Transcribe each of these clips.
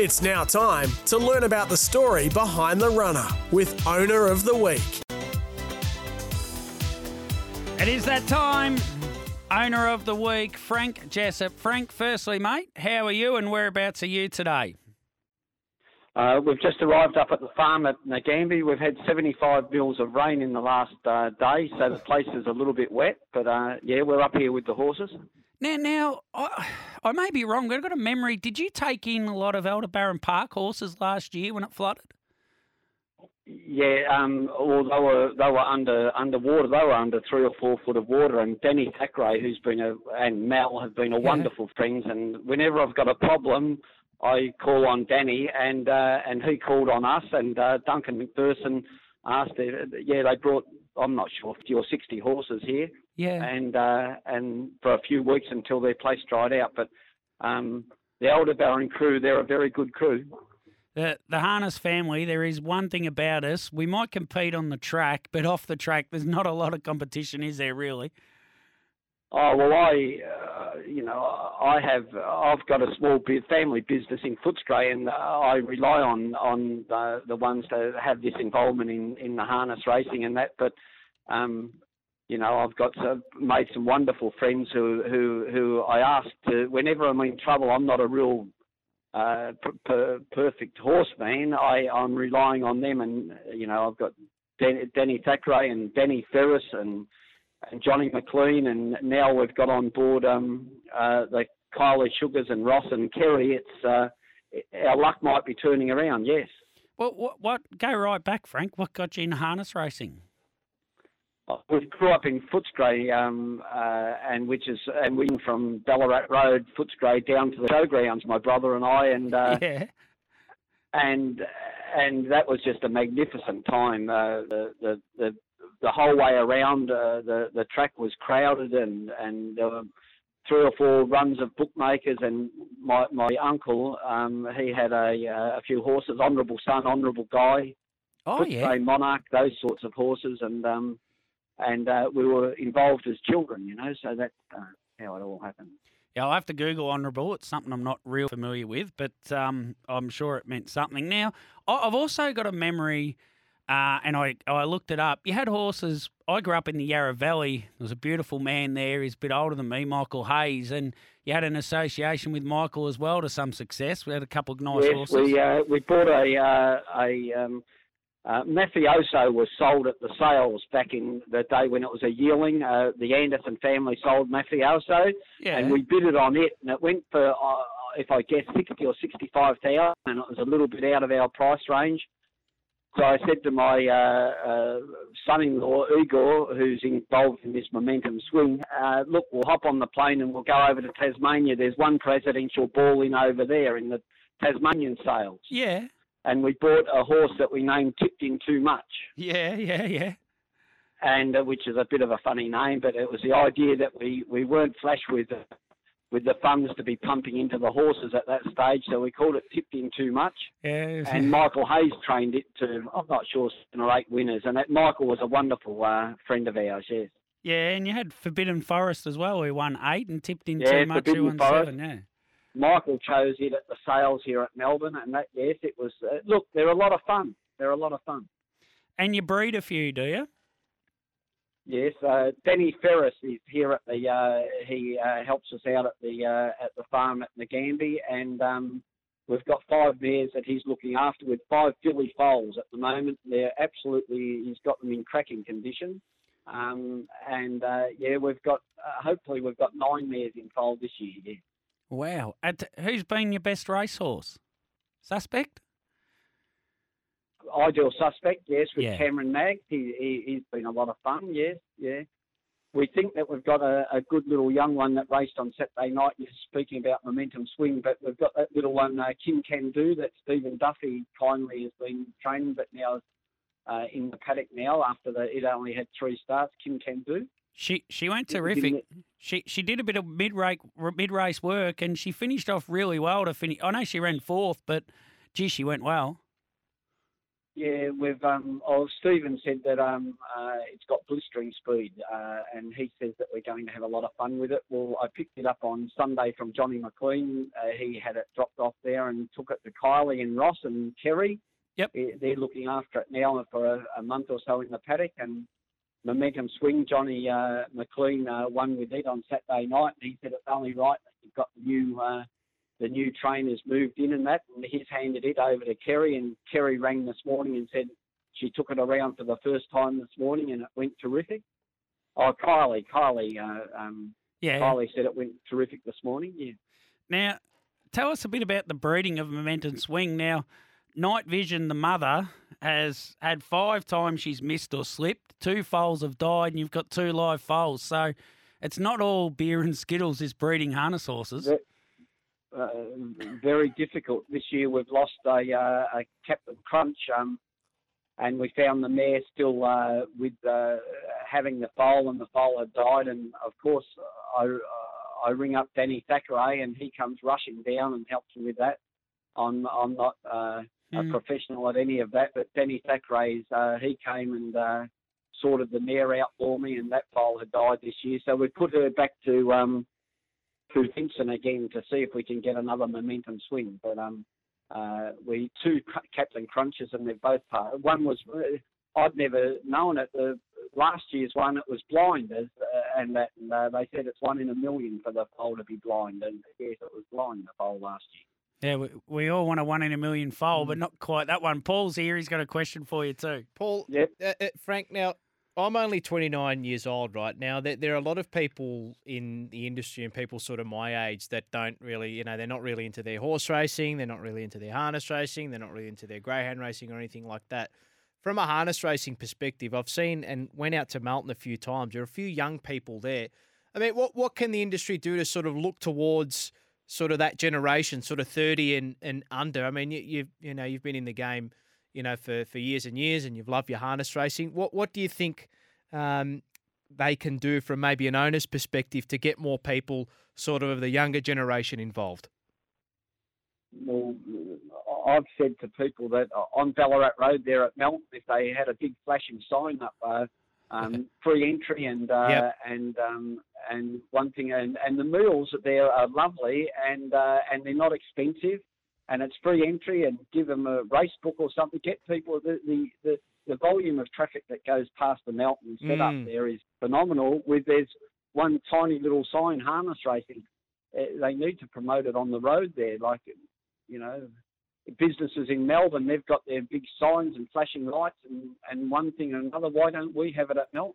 It's now time to learn about the story behind the runner with Owner of the Week. It is that time. Owner of the Week, Frank Jessup. Frank, firstly, mate, how are you and whereabouts are you today? We've just arrived up at the farm at Nagambie. We've had 75 mils of rain in the last day, so the place is a little bit wet. But, yeah, we're up here with the horses. Now I may be wrong, but I've got a memory. Did you take in a lot of Elder Baron Park horses last year when it flooded? Yeah, they were underwater. They were under 3 or 4 foot of water. And Danny Thackray, and Mel have been wonderful friends. And whenever I've got a problem, I call on Danny, and he called on us. And Duncan McPherson asked. They brought, I'm not sure, 50 or 60 horses here. Yeah. And for a few weeks until their place dried out. But the Elder Baron crew, they're a very good crew. The Harness family, there is one thing about us. We might compete on the track, but off the track, there's not a lot of competition, is there, really? Oh, well, I've got a small family business in Footscray, and I rely on the ones that have this involvement in the harness racing and that. But, I've made some wonderful friends who I ask to, whenever I'm in trouble, I'm not a real perfect horseman. I'm relying on them, and, I've got Danny Thackray and Danny Ferris and Johnny McLean, and now we've got on board the Kylie Sugars and Ross and Kerry. It's our luck might be turning around, yes. Well, what? Go right back, Frank. What got you into harness racing? We grew up in Footscray, and we went from Ballarat Road, Footscray, down to the showgrounds. My brother and I, and that was just a magnificent time. The whole way around, the track was crowded, and there were 3 or 4 runs of bookmakers. And my uncle, he had a few horses: Honourable Son, Honourable Guy, Monarch, those sorts of horses, and we were involved as children, so that's how it all happened. Yeah, I'll have to Google Honourable. It's something I'm not real familiar with, but I'm sure it meant something. Now, I've also got a memory, and I looked it up. You had horses. I grew up in the Yarra Valley. There was a beautiful man there. He's a bit older than me, Michael Hayes, and you had an association with Michael as well to some success. We had a couple of nice horses. We bought Mafioso was sold at the sales back in the day when it was a yearling. The Anderson family sold Mafioso, and we bidded on it, and it went for, if I guess, 60 or 65,000, and it was a little bit out of our price range. So I said to my son-in-law, Igor, who's involved in this Momentum Swing, look, we'll hop on the plane and we'll go over to Tasmania. There's one presidential ball in over there in the Tasmanian sales. Yeah. And we bought a horse that we named Tipped In Too Much. Yeah. And which is a bit of a funny name, but it was the idea that we weren't flush with the funds to be pumping into the horses at that stage, so we called it Tipped In Too Much. Yeah. And Michael Hayes trained it to, I'm not sure, 7 or 8 winners, and that Michael was a wonderful friend of ours, yes. Yeah, and you had Forbidden Forest as well. We won 8 and Tipped In Too Much, who won 7, yeah. Michael chose it at the sales here at Melbourne, and that, yes, it was. Look, they're a lot of fun. And you breed a few, do you? Yes, Danny Ferris is here at the. He helps us out at the farm at Nagambie, and we've got 5 mares that he's looking after with 5 filly foals at the moment. They're absolutely. He's got them in cracking condition. We've got. Hopefully, we've got 9 mares in foal this year. Yeah. Wow. Who's been your best racehorse? Suspect? Ideal Suspect, yes, with Cameron Mag. He's been a lot of fun, yes. we think that we've got a good little young one that raced on Saturday night. You're speaking about Momentum Swing, but we've got that little one, Kim Kandu, that Stephen Duffy kindly has been training, but now is in the paddock now after it only had 3 starts, Kim Kandu. She went terrific. She did a bit of mid-race work, and she finished off really well to finish. I know she ran 4th, but, gee, she went well. Yeah, we've Stephen said that it's got blistering speed, and he says that we're going to have a lot of fun with it. Well, I picked it up on Sunday from Johnny McLean. He had it dropped off there and took it to Kylie and Ross and Kerry. Yep. They're looking after it now for a month or so in the paddock, and Momentum Swing, Johnny McLean won with it on Saturday night, and he said it's only right that you've got the new trainers moved in and that, and he's handed it over to Kerry, and Kerry rang this morning and said she took it around for the first time this morning and it went terrific. Oh, Kylie said it went terrific this morning, yeah. Now, tell us a bit about the breeding of Momentum Swing. Now, Night Vision, the mother, has had 5 times she's missed or slipped. 2 foals have died and you've got 2 live foals. So it's not all beer and skittles is breeding harness horses. That, very difficult. This year we've lost a Captain Crunch, and we found the mare still with having the foal, and the foal had died. And of course, I ring up Danny Thackray, and he comes rushing down and helps me with that. I'm not a professional at any of that, but Danny Thackray's he came and sorted the mare out for me, and that foal had died this year, so we put her back to Vincent again to see if we can get another Momentum Swing. But we 2 Captain Crunches, and they're both part. One was I'd never known it. The last year's one, it was blind, and they said it's 1 in a million for the foal to be blind, and yes, it was blind the foal last year. Yeah, we all want a 1 in a million foal, but not quite that one. Paul's here. He's got a question for you too. Paul, yep. Frank, now, I'm only 29 years old right now. There are a lot of people in the industry and people sort of my age that don't really, they're not really into their horse racing. They're not really into their harness racing. They're not really into their greyhound racing or anything like that. From a harness racing perspective, I've seen and went out to Melton a few times. There are a few young people there. I mean, what can the industry do to sort of look towards sort of that generation, sort of 30 and under? I mean, you've been in the game, for years and years, and you've loved your harness racing. What do you think they can do from maybe an owner's perspective to get more people, sort of the younger generation, involved? Well, I've said to people that on Ballarat Road there at Melton, if they had a big flashing sign up, free entry and one thing, and the meals there are lovely, and they're not expensive, and it's free entry, and give them a race book or something. Get people, the volume of traffic that goes past the Melton set up there is phenomenal. There's one tiny little sign, harness racing. They need to promote it on the road there, Businesses in Melbourne, they've got their big signs and flashing lights and one thing and another. Why don't we have it at Melton?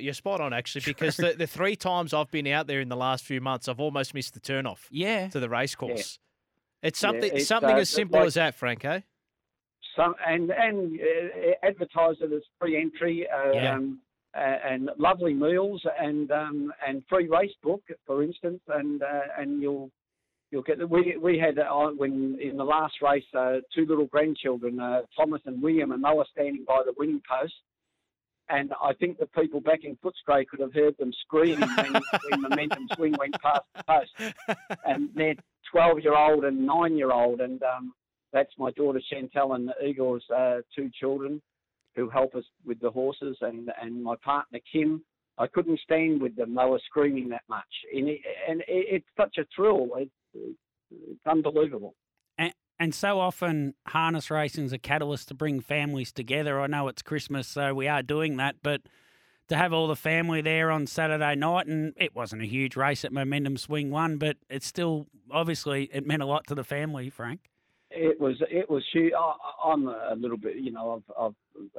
You're spot on, actually, because the 3 times I've been out there in the last few months, I've almost missed the turnoff to the race course. Yeah. It's something as simple as that, Frank, eh? Advertise it as free entry and lovely meals and free race book, for instance, and you'll... We had when in the last race 2 little grandchildren, Thomas and William, and they were standing by the winning post, and I think the people back in Footscray could have heard them screaming when Momentum Swing went past the post. And they're 12-year-old and 9-year-old, and that's my daughter Chantel and Igor's 2 children who help us with the horses, and my partner Kim. I couldn't stand with them. They were screaming that much. And it's such a thrill. It's unbelievable. And so often harness racing is a catalyst to bring families together. I know it's Christmas, so we are doing that. But to have all the family there on Saturday night, and it wasn't a huge race at Momentum Swing 1, but it's still, obviously, it meant a lot to the family, Frank. It was huge. I'm a little bit, I've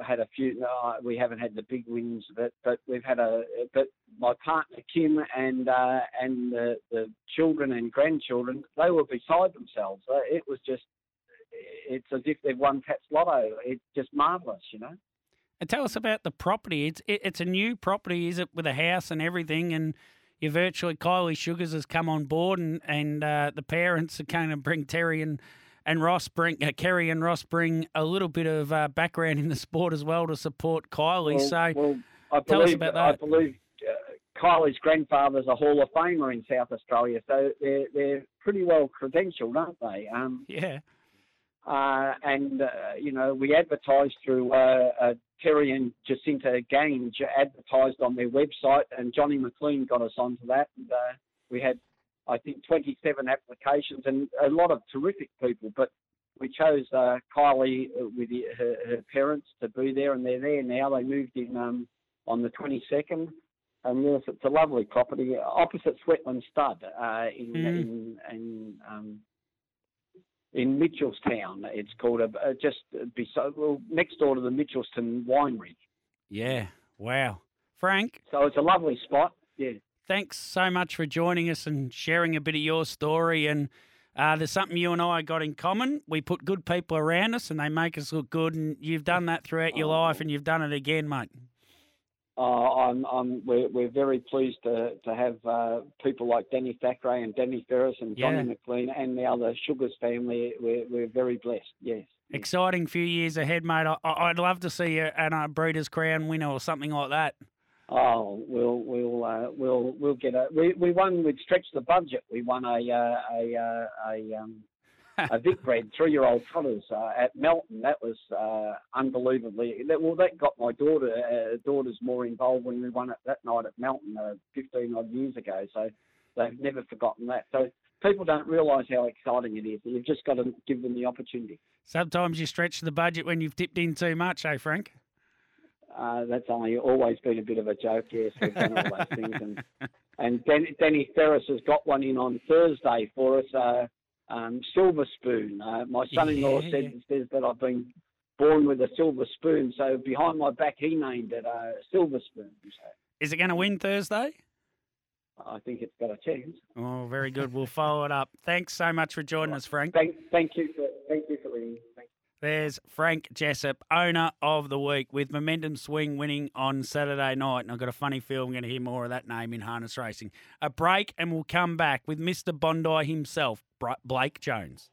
had a few. No, we haven't had the big wins, but we've had But my partner Kim and the children and grandchildren, they were beside themselves. It was just, it's as if they've won Pat's Lotto. It's just marvellous. And tell us about the property. It's a new property, is it, with a house and everything, and you virtually, Kylie Sugars has come on board, and the parents are going to bring Terry and Ross, Kerry and Ross bring a little bit of background in the sport as well to support Kylie. Tell us about that. I believe Kylie's grandfather's a Hall of Famer in South Australia, so they're pretty well credentialed, aren't they? Yeah. We advertised through Terry and Jacinta Gange advertised on their website, and Johnny McLean got us onto that. And, we had, I think, 27 applications and a lot of terrific people, but we chose Kylie with her parents to be there, and they're there now. They moved in on the 22nd, and yes, it's a lovely property opposite Swetland Stud in Mitchellstown. It's called just beside, well, next door to the Mitchellstown Winery. Yeah, wow. Frank? So it's a lovely spot, yeah. Thanks so much for joining us and sharing a bit of your story. And there's something you and I got in common. We put good people around us and they make us look good, and you've done that throughout your life, and you've done it again, mate. We're very pleased to have people like Danny Thackray and Danny Ferris and Johnny McLean and now the Sugars family. We're very blessed, yes. Exciting few years ahead, mate. I'd love to see you and a Breeders' Crown winner or something like that. Oh, we'll get a. We won. We'd stretch the budget. We won a Vic bred 3-year-old trotters at Melton. That was unbelievably. That got my daughters more involved when we won it that night at Melton 15 odd years ago. So they've never forgotten that. So people don't realise how exciting it is. You've just got to give them the opportunity. Sometimes you stretch the budget when you've tipped in too much, eh, Frank? That's only always been a bit of a joke, yes. We've done all those things. And Danny Ferris has got one in on Thursday for us, Silver Spoon. My son-in-law says that I've been born with a silver spoon, so behind my back he named it Silver Spoon. So. Is it going to win Thursday? I think it's got a chance. Oh, very good. We'll follow it up. Thanks so much for joining us, Frank. Thank you for listening. There's Frank Jessup, owner of the week, with Momentum Swing winning on Saturday night. And I've got a funny feel I'm going to hear more of that name in harness racing. A break and we'll come back with Mr. Bondi himself, Blake Jones.